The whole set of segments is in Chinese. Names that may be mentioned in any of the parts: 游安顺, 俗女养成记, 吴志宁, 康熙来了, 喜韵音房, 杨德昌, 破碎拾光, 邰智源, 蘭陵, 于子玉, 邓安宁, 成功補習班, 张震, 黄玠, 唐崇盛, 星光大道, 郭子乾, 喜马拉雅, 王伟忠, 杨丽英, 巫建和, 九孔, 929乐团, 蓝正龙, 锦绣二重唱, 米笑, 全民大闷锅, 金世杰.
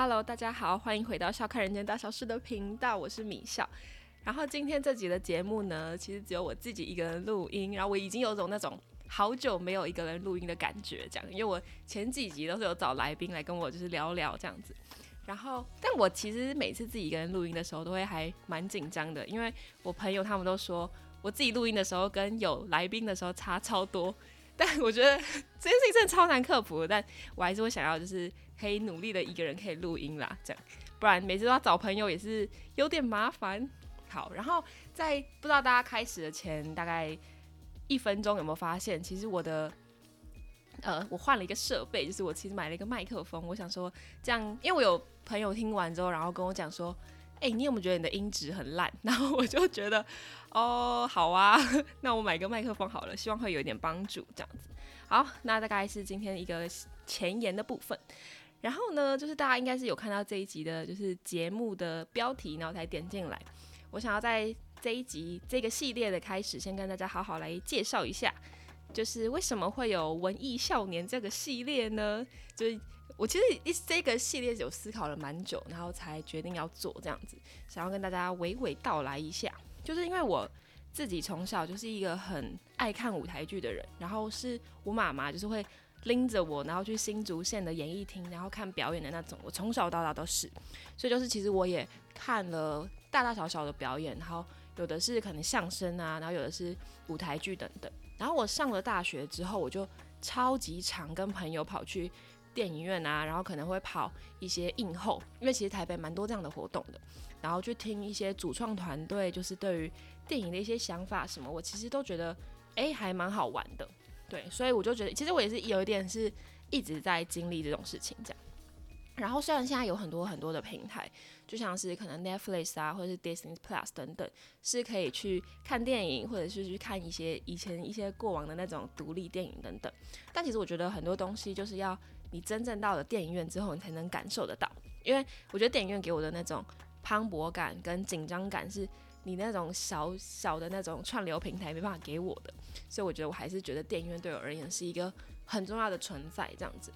Hello， 大家好，欢迎回到笑看人间大小事的频道，我是米笑。然后今天这集的节目呢，其实只有我自己一个人录音，然后我已经有种那种好久没有一个人录音的感觉，这样，因为我前几集都是有找来宾来跟我就是聊聊这样子。然后，但我其实每次自己一个人录音的时候，都会还蛮紧张的，因为我朋友他们都说，我自己录音的时候跟有来宾的时候差超多。但我觉得这件事情真的超难克服的，但我还是会想要就是可以努力的一个人可以录音啦，这样，不然每次都要找朋友也是有点麻烦。好，然后在不知道大家开始的前大概1分钟有没有发现，其实我的我换了一个设备，就是我其实买了一个麦克风，我想说这样，因为我有朋友听完之后，然后跟我讲说。欸，你有没有觉得你的音质很烂？然后我就觉得，哦，好啊，那我买个麦克风好了，希望会有一点帮助，这样子。好，那大概是今天一个前言的部分。然后呢，就是大家应该是有看到这一集的，就是节目的标题，然后才点进来。我想要在这一集这个系列的开始，先跟大家好好来介绍一下，就是为什么会有文艺少年这个系列呢？就是。我其实这个系列有思考了蛮久，然后才决定要做这样子，想要跟大家娓娓道来一下。就是因为我自己从小就是一个很爱看舞台剧的人，然后是我妈妈就是会拎着我，然后去新竹县的演艺厅，然后看表演的那种。我从小到大都是，所以就是其实我也看了大大小小的表演，然后有的是可能相声啊，然后有的是舞台剧等等。然后我上了大学之后，我就超级常跟朋友跑去。电影院啊，然后可能会跑一些映后，因为其实台北蛮多这样的活动的，然后去听一些主创团队就是对于电影的一些想法什么，我其实都觉得还蛮好玩的，对，所以我就觉得其实我也是有一点是一直在经历这种事情这样。然后虽然现在有很多很多的平台，就像是可能 Netflix 啊，或者是 Disney Plus 等等，是可以去看电影，或者是去看一些以前一些过往的那种独立电影等等，但其实我觉得很多东西就是要你真正到了电影院之后，你才能感受得到。因为我觉得电影院给我的那种磅礴感跟紧张感，是你那种小小的那种串流平台没办法给我的。所以我觉得我还是觉得电影院对我而言是一个很重要的存在。这样子，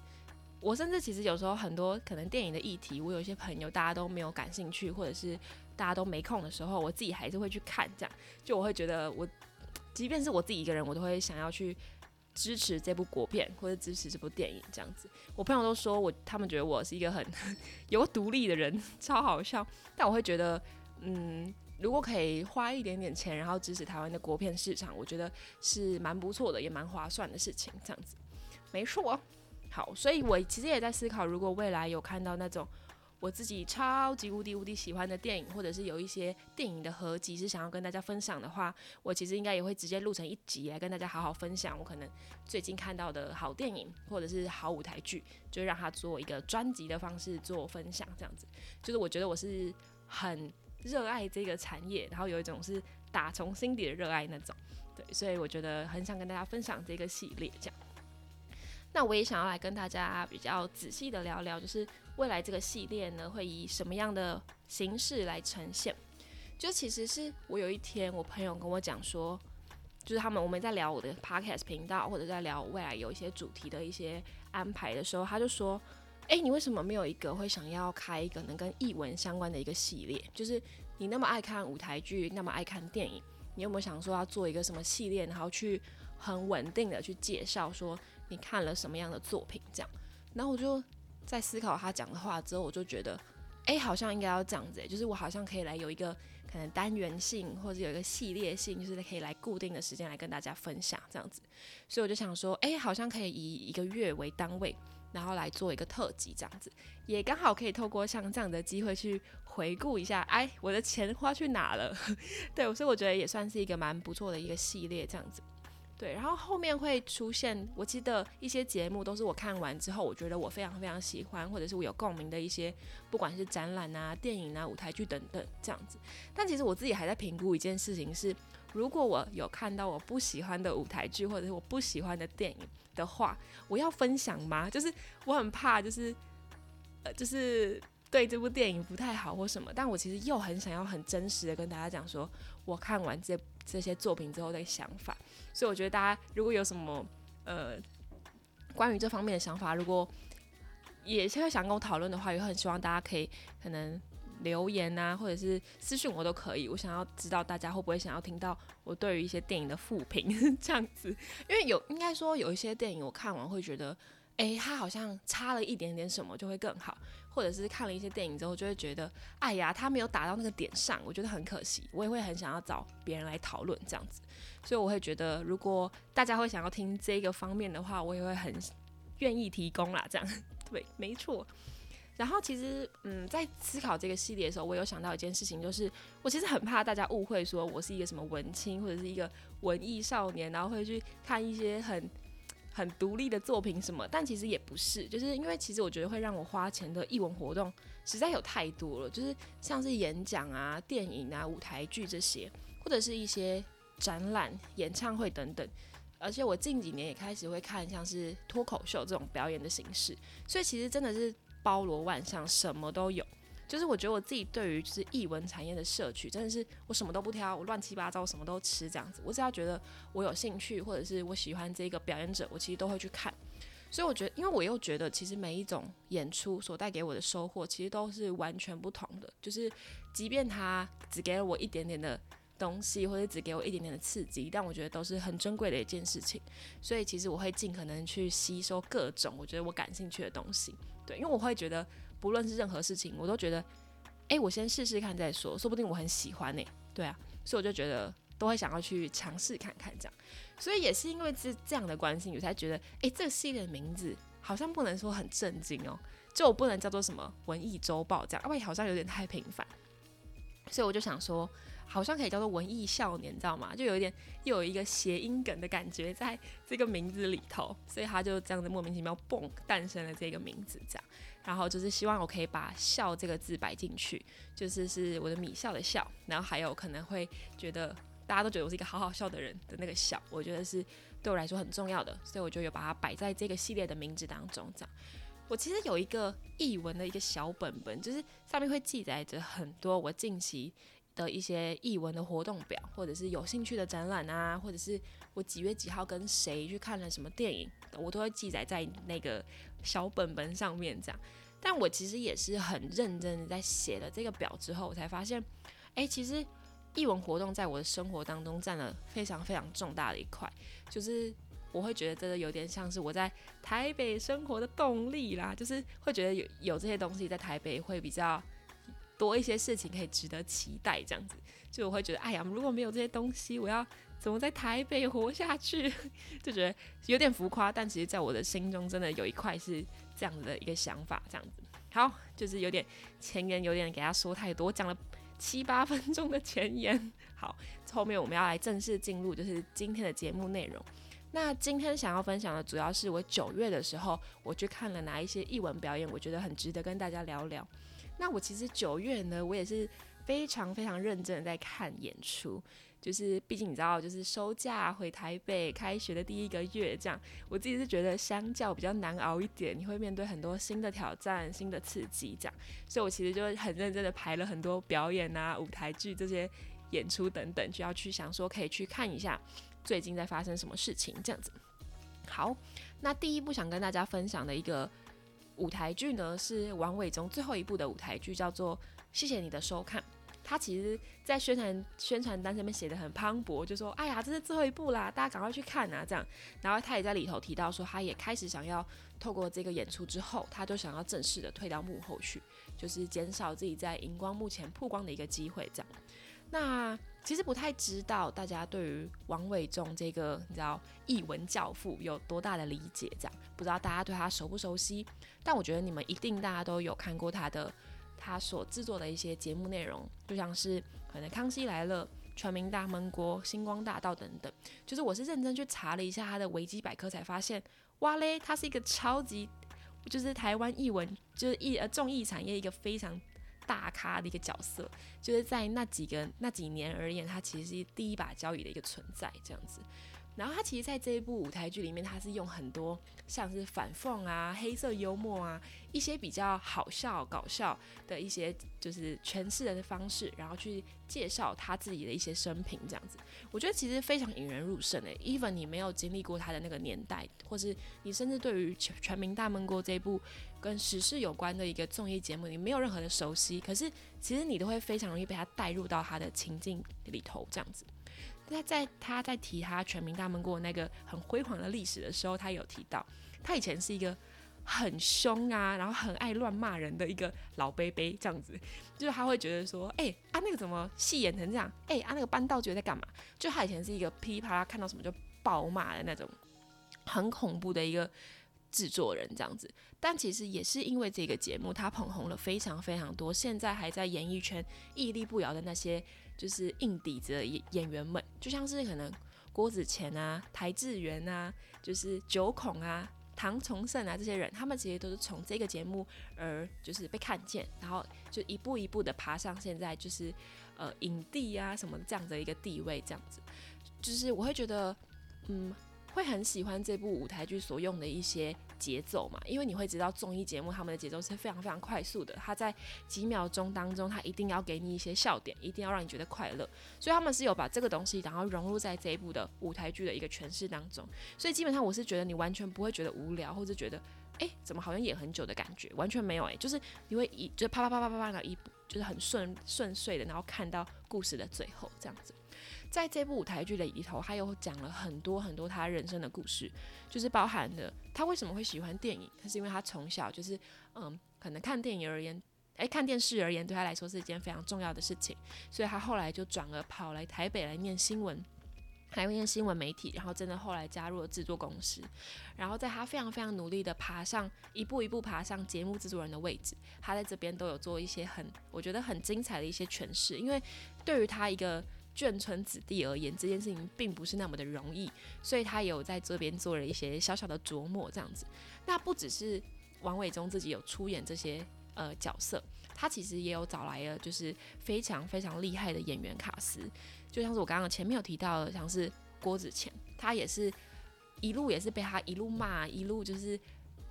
我甚至其实有时候很多可能电影的议题，我有一些朋友大家都没有感兴趣，或者是大家都没空的时候，我自己还是会去看。这样，就我会觉得我，即便是我自己一个人，我都会想要去。支持这部国片或者支持这部电影这样子，我朋友都说他们觉得我是一个很有独立的人，超好笑。但我会觉得，如果可以花一点点钱，然后支持台湾的国片市场，我觉得是蛮不错的，也蛮划算的事情。这样子，没错。好，所以我其实也在思考，如果未来有看到那种我自己超级无敌喜欢的电影，或者是有一些电影的合集是想要跟大家分享的话，我其实应该也会直接录成一集来跟大家好好分享我可能最近看到的好电影或者是好舞台剧，就让它做一个专辑的方式做分享这样子。就是我觉得我是很热爱这个产业，然后有一种是打从心底的热爱那种，对，所以我觉得很想跟大家分享这个系列这样。那我也想要来跟大家比较仔细的聊聊，就是未来这个系列呢会以什么样的形式来呈现。就其实是我有一天我朋友跟我讲说，就是我们在聊我的 podcast 频道或者在聊未来有一些主题的一些安排的时候，他就说你为什么没有一个会想要开一个能跟艺文相关的一个系列，就是你那么爱看舞台剧，那么爱看电影，你有没有想说要做一个什么系列，然后去很稳定的去介绍说你看了什么样的作品这样。然后我就在思考他讲的话之后，我就觉得好像应该要这样子就是我好像可以来有一个可能单元性或者有一个系列性，就是可以来固定的时间来跟大家分享这样子。所以我就想说好像可以以一个月为单位，然后来做一个特辑这样子，也刚好可以透过像这样的机会去回顾一下我的钱花去哪了对，所以我觉得也算是一个蛮不错的一个系列这样子。对，然后后面会出现，我记得一些节目都是我看完之后，我觉得我非常非常喜欢，或者是我有共鸣的一些，不管是展览啊、电影啊、舞台剧等等这样子。但其实我自己还在评估一件事情是，如果我有看到我不喜欢的舞台剧或者是我不喜欢的电影的话，我要分享吗？就是我很怕，就是对这部电影不太好或什么，但我其实又很想要很真实的跟大家讲说，我看完这些作品之后的想法。所以我觉得大家如果有什么关于这方面的想法，如果也现在想跟我讨论的话，也很希望大家可以可能留言啊，或者是私讯我都可以。我想要知道大家会不会想要听到我对于一些电影的复评这样子，因为应该说有一些电影我看完会觉得，哎，它好像差了一点点什么就会更好，或者是看了一些电影之后就会觉得，哎呀，它没有打到那个点上，我觉得很可惜。我也会很想要找别人来讨论这样子，所以我会觉得，如果大家会想要听这个方面的话，我也会很愿意提供啦，这样对，没错。然后其实，在思考这个系列的时候，我有想到一件事情，就是我其实很怕大家误会说我是一个什么文青或者是一个文艺少年，然后会去看一些很独立的作品什么，但其实也不是，就是因为其实我觉得会让我花钱的艺文活动实在有太多了，就是像是演讲啊、电影啊、舞台剧这些，或者是一些展览、演唱会等等。而且我近几年也开始会看像是脱口秀这种表演的形式，所以其实真的是包罗万象，什么都有。就是我觉得我自己对于就是艺文产业的摄取，真的是我什么都不挑，我乱七八糟什么都吃这样子。我只要觉得我有兴趣，或者是我喜欢这个表演者，我其实都会去看。所以我觉得，因为我又觉得其实每一种演出所带给我的收获，其实都是完全不同的。就是即便他只给了我一点点的东西，或者只给我一点点的刺激，但我觉得都是很珍贵的一件事情。所以其实我会尽可能去吸收各种我觉得我感兴趣的东西。对，因为我会觉得不论是任何事情，我都觉得，哎，我先试试看再说，说不定我很喜欢欸。对啊，所以我就觉得都会想要去尝试看看这样。所以也是因为这样的关系，我才觉得，哎，这个系列的名字好像不能说很正经哦，就我不能叫做什么文艺周报这样，因为好像有点太频繁。所以我就想说，好像可以叫做文艺少年，你知道吗？就有一点又有一个谐音梗的感觉在这个名字里头，所以他就这样子莫名其妙蹦诞生了这个名字这样。然后就是希望我可以把笑这个字摆进去，就是是我的米笑的笑，然后还有可能会觉得大家都觉得我是一个好好笑的人的那个笑，我觉得是对我来说很重要的，所以我就有把它摆在这个系列的名字当中这样。我其实有一个艺文的一个小本本，就是上面会记载着很多我近期的一些艺文的活动表，或者是有兴趣的展览啊，或者是我几月几号跟谁去看了什么电影，我都会记载在那个小本本上面这样。但我其实也是很认真的在写了这个表之后，我才发现，哎，其实艺文活动在我的生活当中占了非常非常重大的一块，就是我会觉得真的有点像是我在台北生活的动力啦，就是会觉得 有这些东西在台北会比较多一些事情可以值得期待这样子。就我会觉得，哎呀，如果没有这些东西，我要怎么在台北活下去？就觉得有点浮夸，但其实在我的心中真的有一块是这样子的一个想法这样子。好，就是有点前言，有点给他说太多，我讲了7-8分钟的前言。好，后面我们要来正式进入就是今天的节目内容。那今天想要分享的主要是我9月的时候我去看了哪一些艺文表演，我觉得很值得跟大家聊聊。那我其实9月呢，我也是非常非常认真的在看演出，就是毕竟你知道，就是收假回台北开学的第一个月这样，我自己是觉得相较比较难熬一点，你会面对很多新的挑战、新的刺激这样，所以我其实就很认真的排了很多表演啊、舞台剧这些演出等等，就要去想说可以去看一下最近在发生什么事情这样子。好，那第一部想跟大家分享的一个舞台剧呢，是王伟忠最后一部的舞台剧，叫做《谢谢你的收看》。他其实在宣传单上面写得很磅礴，就说，哎呀，这是最后一部啦，大家赶快去看啊这样。然后他也在里头提到说，他也开始想要透过这个演出之后，他就想要正式的退到幕后去，就是减少自己在荧光幕前曝光的一个机会这样。那其实不太知道大家对于王伟忠这个你知道艺文教父有多大的理解这样，不知道大家对他熟不熟悉，但我觉得你们一定大家都有看过他所制作的一些节目内容，就像是可能《康熙来了》、《全民大闷锅》、《星光大道》等等。就是我是认真去查了一下他的维基百科，才发现，哇嘞，他是一个超级就是台湾艺文就是综艺产业一个非常大咖的一个角色，就是在那几年而言，他其实是第一把交椅的一个存在这样子。然后他其实在这一部舞台剧里面，他是用很多像是反讽啊、黑色幽默啊，一些比较好笑搞笑的一些就是诠释的方式，然后去介绍他自己的一些生平这样子。我觉得其实非常引人入胜诶， even 你没有经历过他的那个年代，或是你甚至对于全民大闷锅这一部跟时事有关的一个综艺节目你没有任何的熟悉，可是其实你都会非常容易被他带入到他的情境里头这样子。他在提他全民大闷锅那个很辉煌的历史的时候，他有提到他以前是一个很凶啊，然后很爱乱骂人的一个老伯伯这样子，就是他会觉得说那个怎么戏演成这样，那个班道觉得在干嘛，就他以前是一个噼里啪啦看到什么就爆骂的那种很恐怖的一个制作人这样子。但其实也是因为这个节目，他捧红了非常非常多现在还在演艺圈屹立不摇的那些就是硬底子的演员们，就像是可能郭子乾啊、邰智源啊、就是九孔啊、唐崇盛啊，这些人他们其实都是从这个节目而就是被看见，然后就一步一步的爬上现在就是影帝啊什么这样的一个地位这样子。就是我会觉得会很喜欢这部舞台剧所用的一些节奏嘛，因为你会知道综艺节目他们的节奏是非常非常快速的，他在几秒钟当中他一定要给你一些笑点，一定要让你觉得快乐，所以他们是有把这个东西然后融入在这一部的舞台剧的一个诠释当中。所以基本上我是觉得你完全不会觉得无聊，或者觉得怎么好像演很久的感觉，完全没有就是你会就是啪啪啪啪啪啪，然后就是很顺遂的，然后看到故事的最后这样子。在这部舞台剧里头，他又讲了很多很多他人生的故事，就是包含了他为什么会喜欢电影，他是因为他从小就是可能看电影而言，看电视而言对他来说是一件非常重要的事情，所以他后来就转而跑来台北来念新闻，还念新闻媒体，然后真的后来加入了制作公司。然后在他非常非常努力的爬上，一步一步爬上节目制作人的位置，他在这边都有做一些我觉得很精彩的一些诠释，因为对于他一个眷村子弟而言，这件事情并不是那么的容易，所以他也有在这边做了一些小小的琢磨这样子。那不只是王伟忠自己有出演这些角色，他其实也有找来了就是非常非常厉害的演员卡司，就像是我刚刚前面有提到的，像是郭子乾，他也是也是被他一路骂，一路就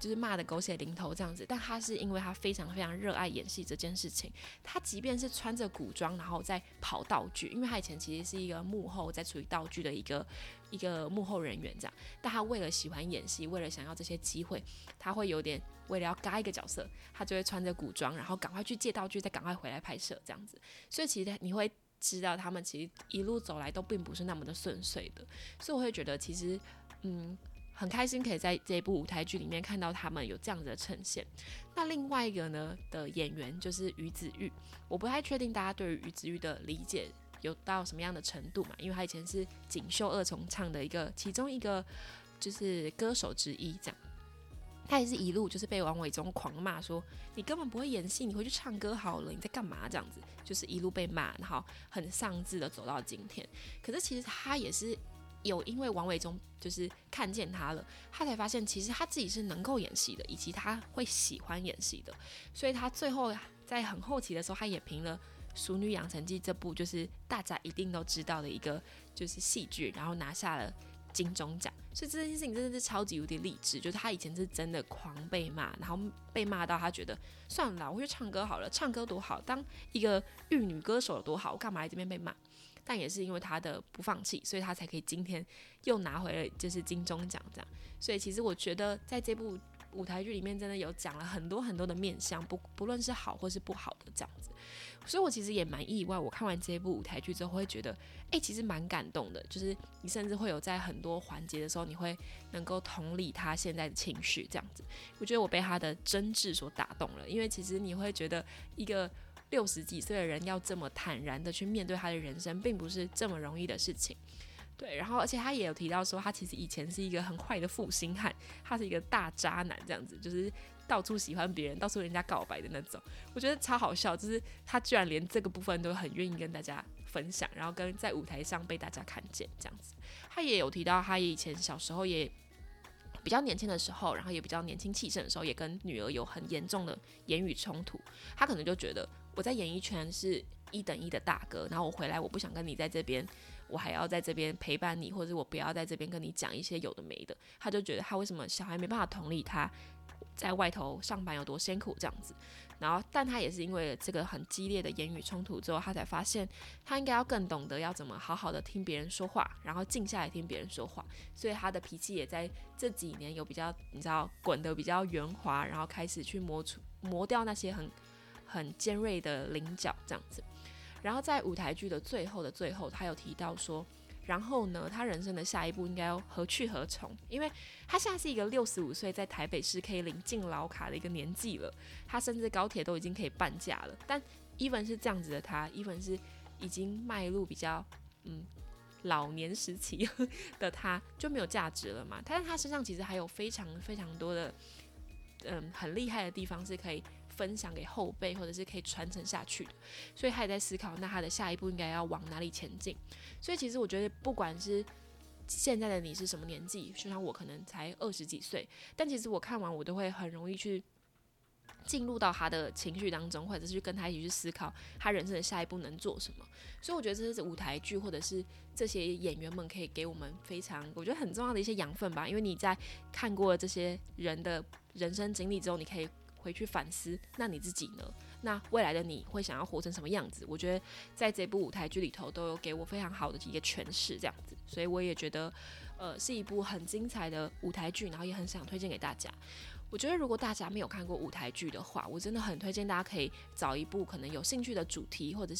是骂的狗血淋头这样子，但他是因为他非常非常热爱演戏这件事情，他即便是穿着古装然后在跑道具，因为他以前其实是一个幕后在处理道具的一个幕后人员这样，但他为了喜欢演戏，为了想要这些机会，他会有点为了要嘎一个角色，他就会穿着古装然后赶快去借道具，再赶快回来拍摄这样子。所以其实你会知道他们其实一路走来都并不是那么的顺遂的，所以我会觉得其实很开心可以在这一部舞台剧里面看到他们有这样子的呈现。那另外一个呢的演员就是于子玉，我不太确定大家对于于子玉的理解有到什么样的程度嘛，因为他以前是锦绣二重唱的其中一个就是歌手之一这样。他也是一路就是被王伟忠狂骂说你根本不会演戏，你回去唱歌好了，你在干嘛这样子，就是一路被骂，然后很丧志的走到今天。可是其实他也是有因为王伟忠就是看见他了，他才发现其实他自己是能够演戏的，以及他会喜欢演戏的，所以他最后在很后期的时候，他也凭了《俗女养成记》这部就是大家一定都知道的一个就是戏剧，然后拿下了金钟奖。所以这件事情真的是超级无敌励志，就是他以前是真的狂被骂，然后被骂到他觉得算了，我去唱歌好了，唱歌多好，当一个玉女歌手多好，我干嘛来这边被骂。但也是因为他的不放弃，所以他才可以今天又拿回了就是金钟奖这样。所以其实我觉得在这部舞台剧里面真的有讲了很多很多的面向，不论是好或是不好的这样子。所以我其实也蛮意外，我看完这部舞台剧之后会觉得其实蛮感动的，就是你甚至会有在很多环节的时候你会能够同理他现在的情绪这样子。我觉得我被他的真挚所打动了，因为其实你会觉得一个60几岁的人要这么坦然的去面对他的人生，并不是这么容易的事情。对，然后而且他也有提到说，他其实以前是一个很坏的负心汉，他是一个大渣男这样子，就是到处喜欢别人，到处人家告白的那种。我觉得超好笑，就是他居然连这个部分都很愿意跟大家分享，然后跟在舞台上被大家看见这样子。他也有提到，他以前小时候也比较年轻的时候，然后也比较年轻气盛的时候，也跟女儿有很严重的言语冲突。他可能就觉得我在演艺圈是一等一的大哥，然后我回来我不想跟你在这边我还要在这边陪伴你，或者我不要在这边跟你讲一些有的没的。他就觉得他为什么小孩没办法同理他在外头上班有多辛苦这样子。然后但他也是因为这个很激烈的言语冲突之后，他才发现他应该要更懂得要怎么好好的听别人说话，然后静下来听别人说话，所以他的脾气也在这几年有比较你知道滚得比较圆滑，然后开始去磨掉那些很尖锐的棱角这样子。然后在舞台剧的最后的最后，他有提到说，然后呢，他人生的下一步应该要何去何从？因为他现在是一个65岁在台北市可以领敬老卡的一个年纪了，他甚至高铁都已经可以半价了。但even是这样子的他even是已经迈入比较老年时期的他就没有价值了嘛。但是他身上其实还有非常非常多的很厉害的地方是可以分享给后辈，或者是可以传承下去的，所以他也在思考，那他的下一步应该要往哪里前进。所以其实我觉得，不管是现在的你是什么年纪，就像我可能才20几岁，但其实我看完我都会很容易去进入到他的情绪当中，或者是去跟他一起去思考他人生的下一步能做什么。所以我觉得这是舞台剧或者是这些演员们可以给我们非常我觉得很重要的一些养分吧。因为你在看过这些人的人生经历之后，你可以回去反思，那你自己呢？那未来的你会想要活成什么样子？我觉得在这部舞台剧里头都有给我非常好的一个诠释，这样子，所以我也觉得，是一部很精彩的舞台剧，然后也很想推荐给大家。我觉得如果大家没有看过舞台剧的话，我真的很推荐大家可以找一部可能有兴趣的主题，或者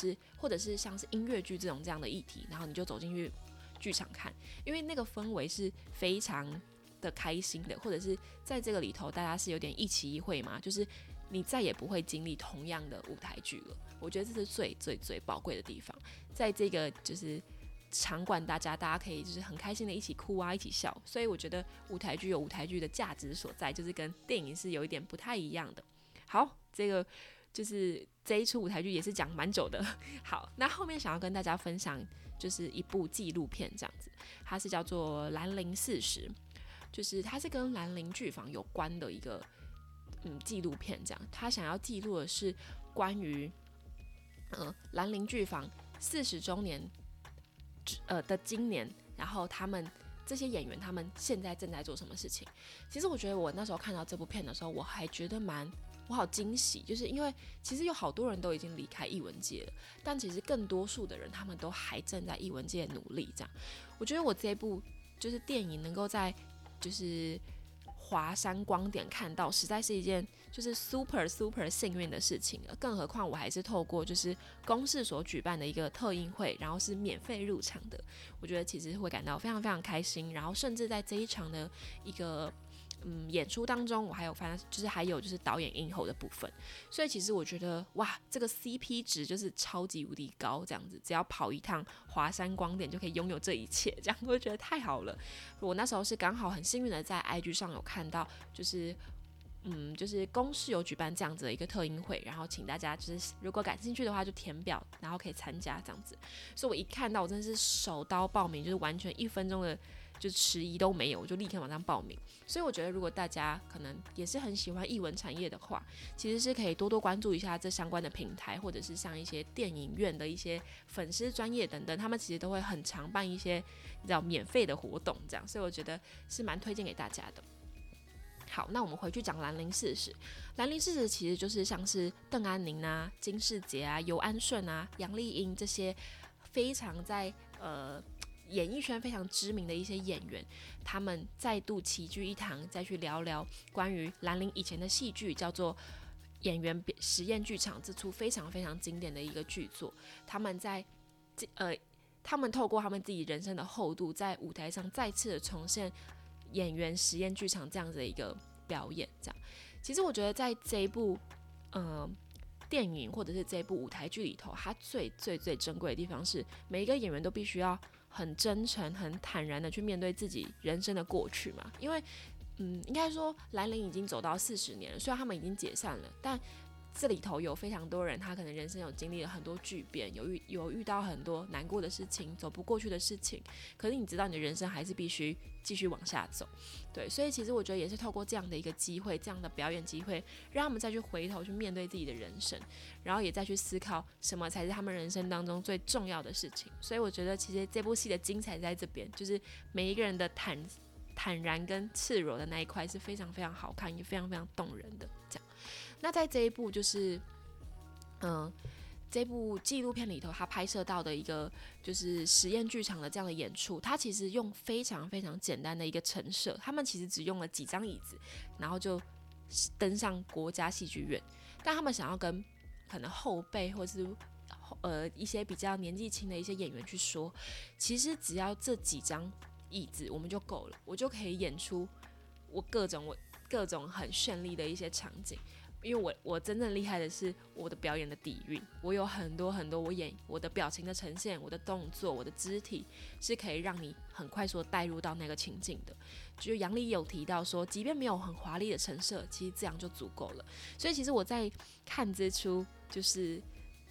是像是音乐剧这样的议题，然后你就走进去剧场看，因为那个氛围是非常的开心的，或者是在这个里头大家是有点一期一会嘛，就是你再也不会经历同样的舞台剧了。我觉得这是最最最宝贵的地方，在这个就是场馆大家可以就是很开心的一起哭啊，一起笑。所以我觉得舞台剧有舞台剧的价值所在，就是跟电影是有一点不太一样的。好，这个就是这一出舞台剧也是讲蛮久的。好，那后面想要跟大家分享就是一部纪录片这样子，它是叫做兰陵40，就是它是跟兰陵剧坊有关的一个纪录片这样。它想要记录的是关于兰陵剧坊40周年的今年，然后他们这些演员他们现在正在做什么事情。其实我觉得我那时候看到这部片的时候，我还觉得我好惊喜，就是因为其实有好多人都已经离开艺文界了，但其实更多数的人他们都还正在艺文界努力这样。我觉得我这部就是电影能够在就是华山光点看到，实在是一件就是 super 幸运的事情了。更何况我还是透过就是公视所举办的一个特映会，然后是免费入场的，我觉得其实会感到非常非常开心。然后甚至在这一场的一个演出当中，我还有就是导演映后的部分，所以其实我觉得哇，这个 CP 值就是超级无敌高这样子，只要跑一趟华山光点就可以拥有这一切，这样我觉得太好了。我那时候是刚好很幸运的在 IG 上有看到，就是公视有举办这样子的一个特映会，然后请大家就是如果感兴趣的话就填表，然后可以参加这样子。所以我一看到我真的是手刀报名，就是完全1分钟的就迟疑都没有，我就立刻马上报名。所以我觉得如果大家可能也是很喜欢艺文产业的话，其实是可以多多关注一下这相关的平台，或者是像一些电影院的一些粉丝专业等等，他们其实都会很常办一些你知道免费的活动这样，所以我觉得是蛮推荐给大家的。好，那我们回去讲兰陵40。兰陵40其实就是像是邓安宁啊、金世杰啊、游安顺啊、杨丽英这些非常在演艺圈非常知名的一些演员，他们再度齐聚一堂，再去聊聊关于兰陵以前的戏剧，叫做《演员实验剧场》这出非常非常经典的一个剧作。他们透过他们自己人生的厚度，在舞台上再次的重现演员实验剧场这样子的一个表演。这样，其实我觉得在这一部电影或者是这一部舞台剧里头，它最最最珍贵的地方是，每一个演员都必须要很真诚、很坦然的去面对自己人生的过去嘛。因为应该说兰陵已经走到40年了，虽然他们已经解散了，但这里头有非常多人，他可能人生有经历了很多巨变，有遇到很多难过的事情，走不过去的事情，可是你知道你的人生还是必须继续往下走。对，所以其实我觉得也是透过这样的一个机会，这样的表演机会，让他们再去回头去面对自己的人生，然后也再去思考什么才是他们人生当中最重要的事情。所以我觉得其实这部戏的精彩在这边，就是每一个人的坦然跟赤裸的那一块是非常非常好看，也非常非常动人的这样。那在这一部就是这部纪录片里头，他拍摄到的一个就是实验剧场的这样的演出，他其实用非常非常简单的一个陈设，他们其实只用了几张椅子，然后就登上国家戏剧院。但他们想要跟可能后辈或是一些比较年纪轻的一些演员去说，其实只要这几张椅子我们就够了，我就可以演出我各种很绚丽的一些场景。因为我真正厉害的是我的表演的底蕴，我有很多很多我的表情的呈现，我的动作，我的肢体是可以让你很快速带入到那个情境的。就杨丽有提到说，即便没有很华丽的陈设，其实这样就足够了。所以其实我在看这出就是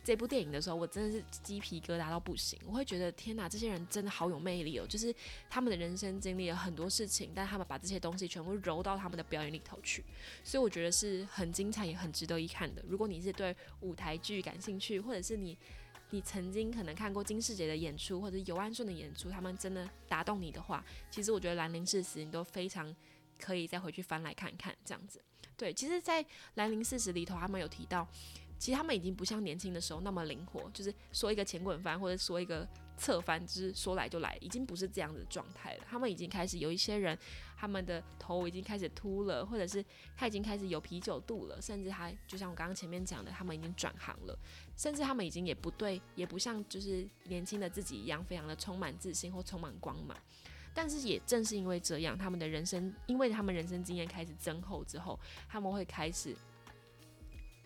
这部电影的时候，我真的是鸡皮疙瘩到不行，我会觉得天哪，这些人真的好有魅力哦！就是他们的人生经历了很多事情，但他们把这些东西全部揉到他们的表演里头去，所以我觉得是很精彩也很值得一看的。如果你是对舞台剧感兴趣，或者是你曾经可能看过金世杰的演出或者游安顺的演出，他们真的打动你的话，其实我觉得《兰陵四十》你都非常可以再回去翻来看看这样子。对，其实在《兰陵四十》里头，他们有提到其实他们已经不像年轻的时候那么灵活，就是说一个前滚翻或者说一个侧翻，就是说来就来，已经不是这样的状态了。他们已经开始有一些人，他们的头已经开始秃了，或者是他已经开始有啤酒肚了，甚至他就像我刚刚前面讲的，他们已经转行了，甚至他们已经也不像就是年轻的自己一样非常的充满自信或充满光芒。但是也正是因为这样，因为他们人生经验开始增厚之后，他们会开始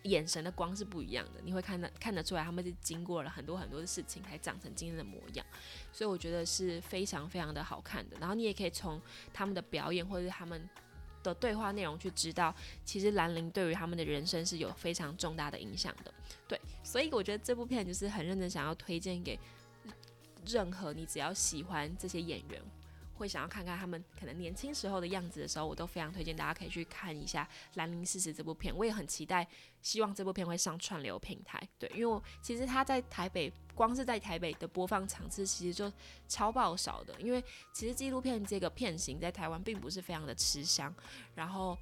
眼神的光是不一样的，你会看得出来他们是经过了很多很多的事情才长成今天的模样，所以我觉得是非常非常的好看的。然后你也可以从他们的表演或者是他们的对话内容去知道，其实兰陵对于他们的人生是有非常重大的影响的。对，所以我觉得这部片就是很认真想要推荐给任何你只要喜欢这些演员会想要看看他们可能年轻时候的样子的时候，我都非常推荐大家可以去看一下《兰陵四十》这部片。我也很期待，希望这部片会上串流平台。对，因为其实它在台北，光是在台北的播放场次其实就超爆少的，因为其实纪录片这个片型在台湾并不是非常的吃香。然后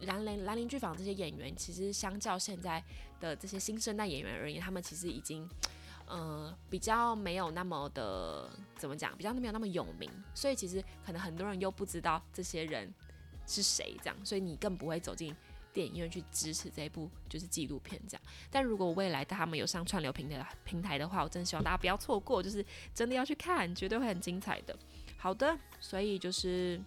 兰陵剧坊这些演员，其实相较现在的这些新生代演员而言，他们其实已经比较没有那么的怎么讲，比较没有那么有名，所以其实可能很多人又不知道这些人是谁这样，所以你更不会走进电影院去支持这一部就是纪录片这样。但如果未来他们有上串流平台的话，我真的希望大家不要错过，就是真的要去看，绝对会很精彩的。好的，所以就是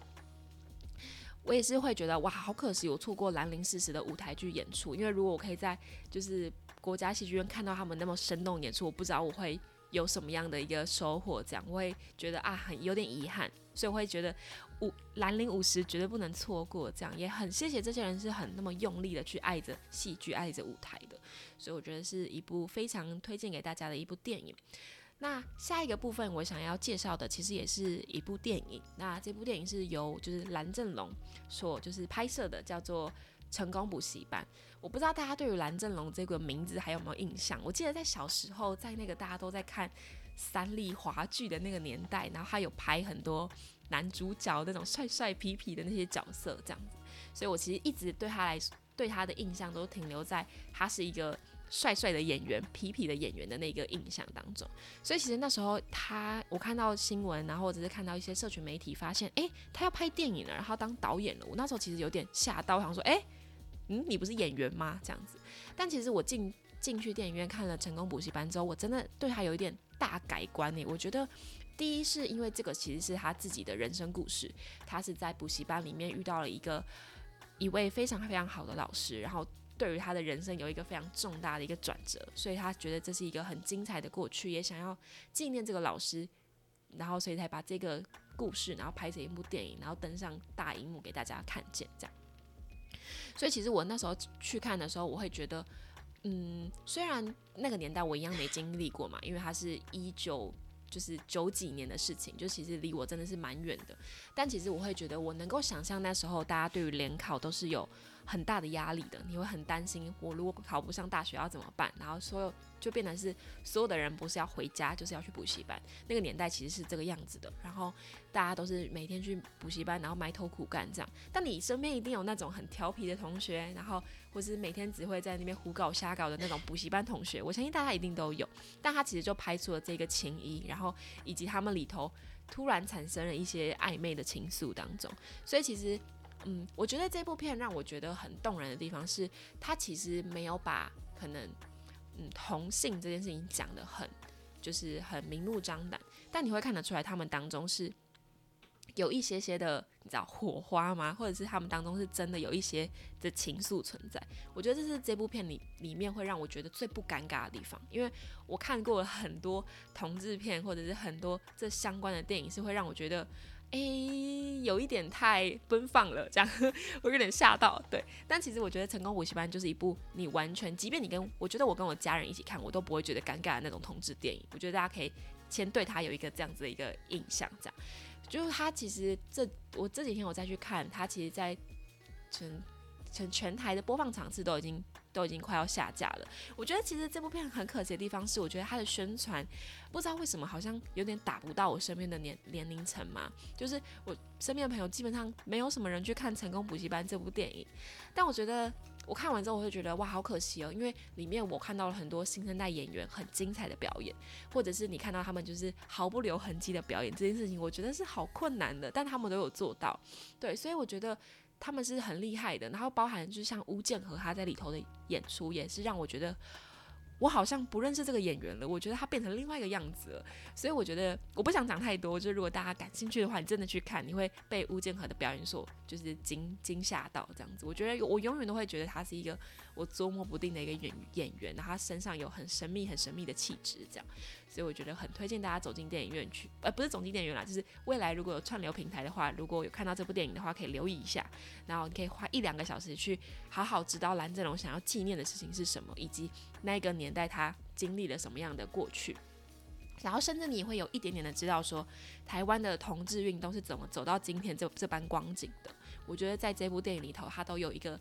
我也是会觉得哇，好可惜我错过兰陵四十的舞台剧演出，因为如果我可以在就是国家戏剧院看到他们那么生动演出，我不知道我会有什么样的一个收获，这样我会觉得啊，有点遗憾，所以我会觉得兰陵50绝对不能错过，这样也很谢谢这些人是很那么用力的去爱着戏剧、爱着舞台的，所以我觉得是一部非常推荐给大家的一部电影。那下一个部分我想要介绍的其实也是一部电影，那这部电影是由就是蓝正龙所就是拍摄的，叫做成功补习班。我不知道大家对于蓝正龙这个名字还有没有印象，我记得在小时候在那个大家都在看三立华剧的那个年代，然后他有拍很多男主角那种帅帅皮皮的那些角色这样子，所以我其实一直对他的印象都停留在他是一个帅帅的演员、皮皮的演员的那个印象当中。所以其实那时候我看到新闻，然后我只是看到一些社群媒体发现他要拍电影了，然后当导演了，我那时候其实有点吓到，我想说你不是演员吗这样子。但其实我进去电影院看了成功补习班之后，我真的对他有一点大改观我觉得第一是因为这个其实是他自己的人生故事，他是在补习班里面遇到了一位非常非常好的老师，然后对于他的人生有一个非常重大的一个转折，所以他觉得这是一个很精彩的过去，也想要纪念这个老师，然后所以才把这个故事然后拍成一部电影，然后登上大荧幕给大家看见这样。所以其实我那时候去看的时候，我会觉得，虽然那个年代我一样没经历过嘛，因为它是1990几年的事情，就其实离我真的是蛮远的。但其实我会觉得，我能够想象那时候大家对于联考都是有很大的压力的，你会很担心，我如果考不上大学要怎么办？然后就变成是所有的人不是要回家，就是要去补习班。那个年代其实是这个样子的，然后大家都是每天去补习班，然后埋头苦干这样。但你身边一定有那种很调皮的同学，然后或是每天只会在那边胡搞瞎搞的那种补习班同学，我相信大家一定都有。但他其实就排除了这个情谊，然后以及他们里头突然产生了一些暧昧的情愫当中。所以其实我觉得这部片让我觉得很动人的地方是，他其实没有把可能同性这件事情讲得很就是很明目张胆，但你会看得出来他们当中是有一些些的，你知道火花吗？或者是他们当中是真的有一些的情愫存在。我觉得这是这部片里面会让我觉得最不尴尬的地方，因为我看过了很多同志片或者是很多这相关的电影，是会让我觉得有一点太奔放了这样我有点吓到。对，但其实我觉得成功补习班就是一部你完全，即便你跟我觉得我跟我家人一起看我都不会觉得尴尬的那种同志电影。我觉得大家可以先对他有一个这样子的一个印象，这样就是他其实我这几天我再去看他，其实在全台的播放场次都已经快要下架了。我觉得其实这部片很可惜的地方是，我觉得它的宣传不知道为什么好像有点打不到我身边的年龄层嘛，就是我身边的朋友基本上没有什么人去看《成功补习班》这部电影。但我觉得我看完之后我会觉得哇，好可惜哦，因为里面我看到了很多新生代演员很精彩的表演，或者是你看到他们就是毫不留痕迹的表演，这件事情我觉得是好困难的，但他们都有做到。对，所以我觉得他们是很厉害的，然后包含就是像巫建和他在里头的演出，也是让我觉得我好像不认识这个演员了，我觉得他变成另外一个样子了。所以我觉得我不想讲太多，就是如果大家感兴趣的话，你真的去看，你会被巫建和的表演所就是惊吓到这样子。我觉得我永远都会觉得他是一个我捉摸不定的一个演员，然后他身上有很神秘的气质这样。所以我觉得很推荐大家走进电影院去，不是走进电影院啦，就是未来如果有串流平台的话，如果有看到这部电影的话，可以留意一下，然后你可以花1-2个小时去好好知道蓝正龙想要纪念的事情是什么，以及那个年代他经历了什么样的过去，然后甚至你也会有一点点的知道说台湾的同志运动是怎么走到今天这般光景的。我觉得在这部电影里头他都有一个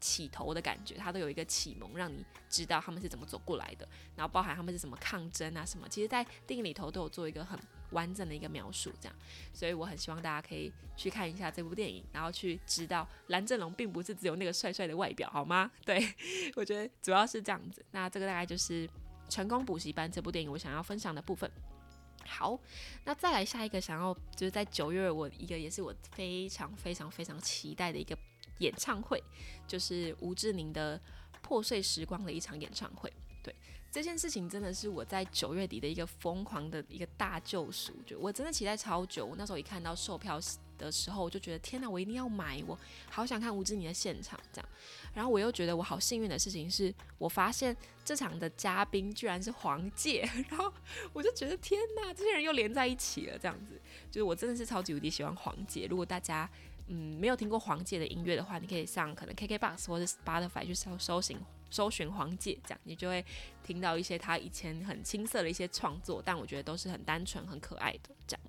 起头的感觉，他都有一个启蒙，让你知道他们是怎么走过来的，然后包含他们是怎么抗争啊什么，其实在电影里头都有做一个很完整的一个描述这样。所以我很希望大家可以去看一下这部电影，然后去知道蓝正龙并不是只有那个帅帅的外表好吗？对，我觉得主要是这样子。那这个大概就是成功补习班这部电影我想要分享的部分。好，那再来下一个想要就是在9月我一个也是我非常期待的一个演唱会，就是吴志宁的破碎时光的一场演唱会。对，这件事情真的是我在9月底的一个疯狂的一个大救赎，就我真的期待超久。我那时候一看到售票的时候，我就觉得天哪，我一定要买，我好想看吴志宁的现场这样。然后我又觉得我好幸运的事情是，我发现这场的嘉宾居然是黄玠，然后我就觉得天哪，这些人又连在一起了这样子。就是我真的是超级无敌喜欢黄玠，如果大家没有听过黄玠的音乐的话，你可以上可能 KKBOX 或者 Spotify 去搜寻黄玠，这样你就会听到一些他以前很青涩的一些创作，但我觉得都是很单纯很可爱的这样。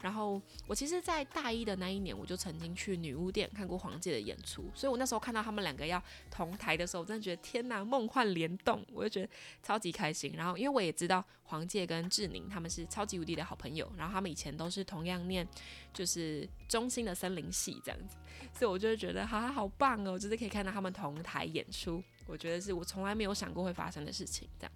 然后我其实在大一的那一年，我就曾经去女巫店看过黄玠的演出，所以我那时候看到他们两个要同台的时候，我真的觉得天哪，梦幻联动，我就觉得超级开心。然后因为我也知道黄玠跟志宁他们是超级无敌的好朋友，然后他们以前都是同样念就是中心的森林系这样子，所以我就觉得好棒哦，就是可以看到他们同台演出，我觉得是我从来没有想过会发生的事情这样。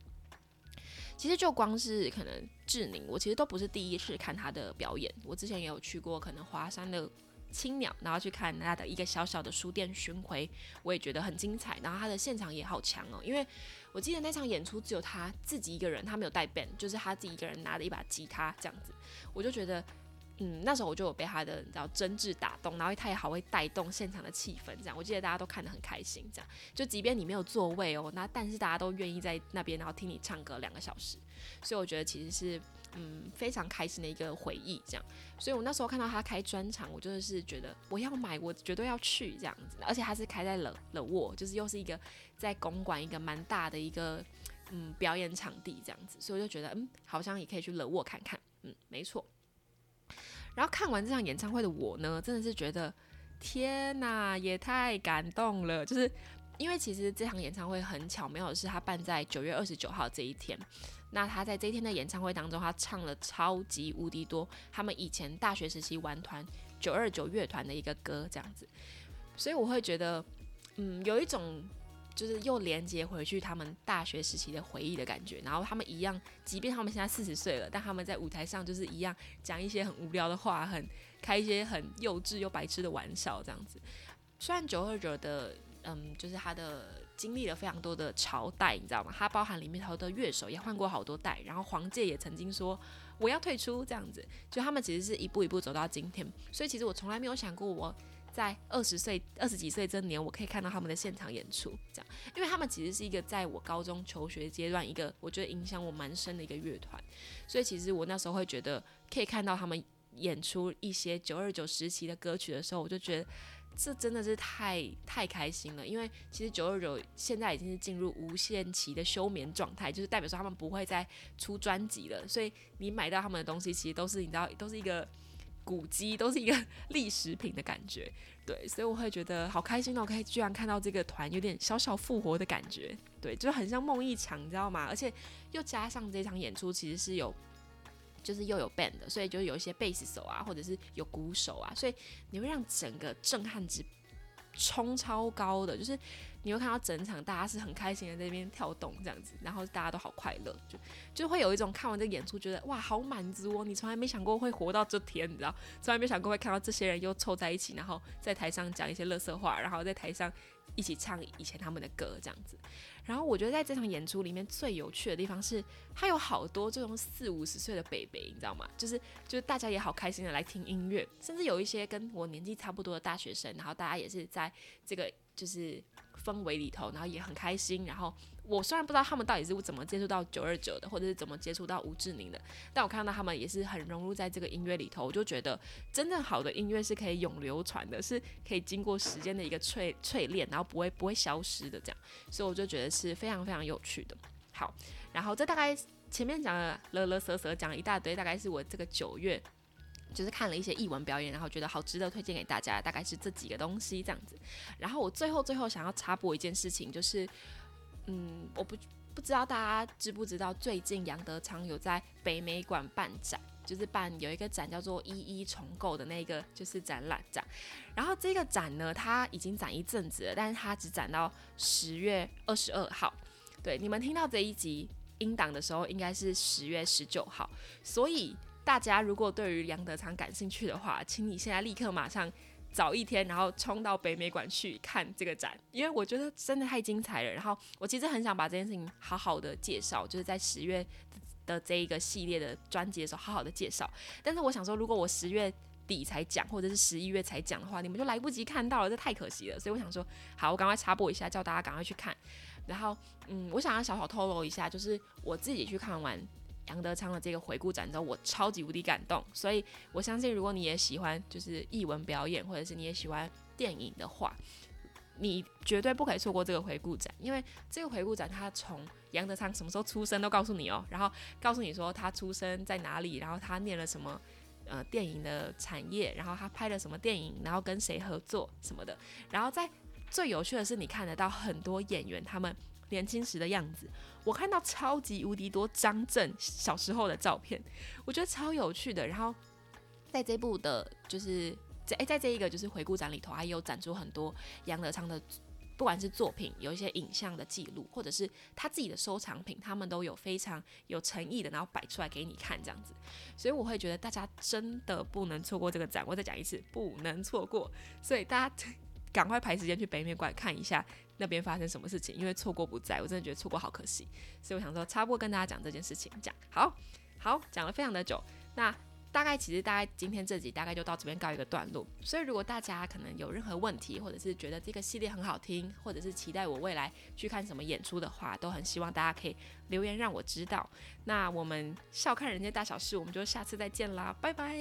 其实就光是可能志宁，我其实都不是第一次看他的表演，我之前也有去过可能华山的青鸟，然后去看他的一个小小的书店巡回，我也觉得很精彩。然后他的现场也好强哦，因为我记得那场演出只有他自己一个人，他没有带 band， 就是他自己一个人拿着一把吉他这样子，我就觉得那时候我就有被他的真挚打动，然后他也好会带动现场的气氛，这样我记得大家都看得很开心，这样就即便你没有座位哦，那但是大家都愿意在那边然后听你唱歌2个小时，所以我觉得其实是非常开心的一个回忆，这样。所以我那时候看到他开专场，我就是觉得我要买，我绝对要去这样子。而且他是开在勒沃，就是又是一个在公馆一个蛮大的一个表演场地这样子，所以我就觉得好像也可以去勒沃看看，没错。然后看完这场演唱会的我呢，真的是觉得天哪，也太感动了，就是因为其实这场演唱会很巧妙的是，他办在9月29号这一天。那他在这一天的演唱会当中，他唱了超级无敌多他们以前大学时期玩团929乐团的一个歌这样子，所以我会觉得有一种就是又连接回去他们大学时期的回忆的感觉。然后他们一样，即便他们现在40岁了，但他们在舞台上就是一样讲一些很无聊的话，很开一些很幼稚又白痴的玩笑这样子。虽然929的就是他的经历了非常多的朝代，你知道吗？他包含里面好多乐手也换过好多代，然后黄玠也曾经说我要退出这样子，就他们其实是一步一步走到今天。所以其实我从来没有想过我在20几岁这年我可以看到他们的现场演出这样，因为他们其实是一个在我高中求学阶段一个我觉得影响我蛮深的一个乐团，所以其实我那时候会觉得可以看到他们演出一些929时期的歌曲的时候，我就觉得这真的是太开心了。因为其实929现在已经是进入无限期的休眠状态，就是代表说他们不会再出专辑了，所以你买到他们的东西其实都是你知道都是一个古迹，都是一个历史品的感觉。对，所以我会觉得好开心哦，可以居然看到这个团有点小小复活的感觉。对，就很像梦一场，你知道吗？而且又加上这场演出其实是有就是又有 band 的，所以就有一些贝斯手啊，或者是有鼓手啊，所以你会让整个震撼值冲超高的，就是你会看到整场大家是很开心的在那边跳动这样子，然后大家都好快乐，就会有一种看完这个演出觉得哇好满足哦，你从来没想过会活到这天，你知道，从来没想过会看到这些人又凑在一起，然后在台上讲一些垃圾话，然后在台上一起唱以前他们的歌这样子。然后我觉得在这场演出里面最有趣的地方是，他有好多这种40-50岁的北北，你知道吗？就是大家也好开心的来听音乐，甚至有一些跟我年纪差不多的大学生，然后大家也是在这个就是氛围里头，然后也很开心。然后我虽然不知道他们到底是怎么接触到929的，或者是怎么接触到吴志宁的，但我看到他们也是很融入在这个音乐里头，我就觉得真正好的音乐是可以永流传的，是可以经过时间的一个淬炼，然后不会消失的这样，所以我就觉得是非常非常有趣的。好，然后这大概前面讲的勒瑟讲了一大堆，大概是我这个9月就是看了一些艺文表演，然后觉得好值得推荐给大家，大概是这几个东西这样子。然后我最后想要插播一件事情，就是我不知道大家知不知道，最近杨德昌有在北美馆办展，就是有一个展叫做11重构的那个就是展览展。然后这个展呢，它已经展一阵子了，但是它只展到10月22号。对，你们听到这一集音档的时候应该是10月19号，所以大家如果对于杨德昌感兴趣的话，请你现在立刻马上早一天，然后冲到北美馆去看这个展，因为我觉得真的太精彩了。然后我其实很想把这件事情好好的介绍，就是在10月的这一个系列的专辑的时候好好的介绍，但是我想说如果我10月底才讲，或者是11月才讲的话，你们就来不及看到了，这太可惜了。所以我想说好，我赶快插播一下，叫大家赶快去看。然后我想要小小透露一下，就是我自己去看完杨德昌的这个回顾展之后，我超级无敌感动，所以我相信如果你也喜欢就是艺文表演，或者是你也喜欢电影的话，你绝对不可以错过这个回顾展。因为这个回顾展它从杨德昌什么时候出生都告诉你哦，然后告诉你说他出生在哪里，然后他念了什么电影的产业，然后他拍了什么电影，然后跟谁合作什么的。然后在最有趣的是，你看得到很多演员他们年轻时的样子，我看到超级无敌多张震小时候的照片，我觉得超有趣的。然后在这部的就是在这一个就是回顾展里头，还有展出很多杨德昌的不管是作品，有一些影像的记录，或者是他自己的收藏品，他们都有非常有诚意的然后摆出来给你看这样子。所以我会觉得大家真的不能错过这个展，我再讲一次，不能错过。所以大家赶快排时间去北美馆看一下那边发生什么事情，因为错过不在，我真的觉得错过好可惜。所以我想说插播跟大家讲这件事情。讲好讲了非常的久，那其实大概今天这集大概就到这边告一个段落。所以如果大家可能有任何问题，或者是觉得这个系列很好听，或者是期待我未来去看什么演出的话，都很希望大家可以留言让我知道。那我们笑看人间大小事，我们就下次再见啦，拜拜。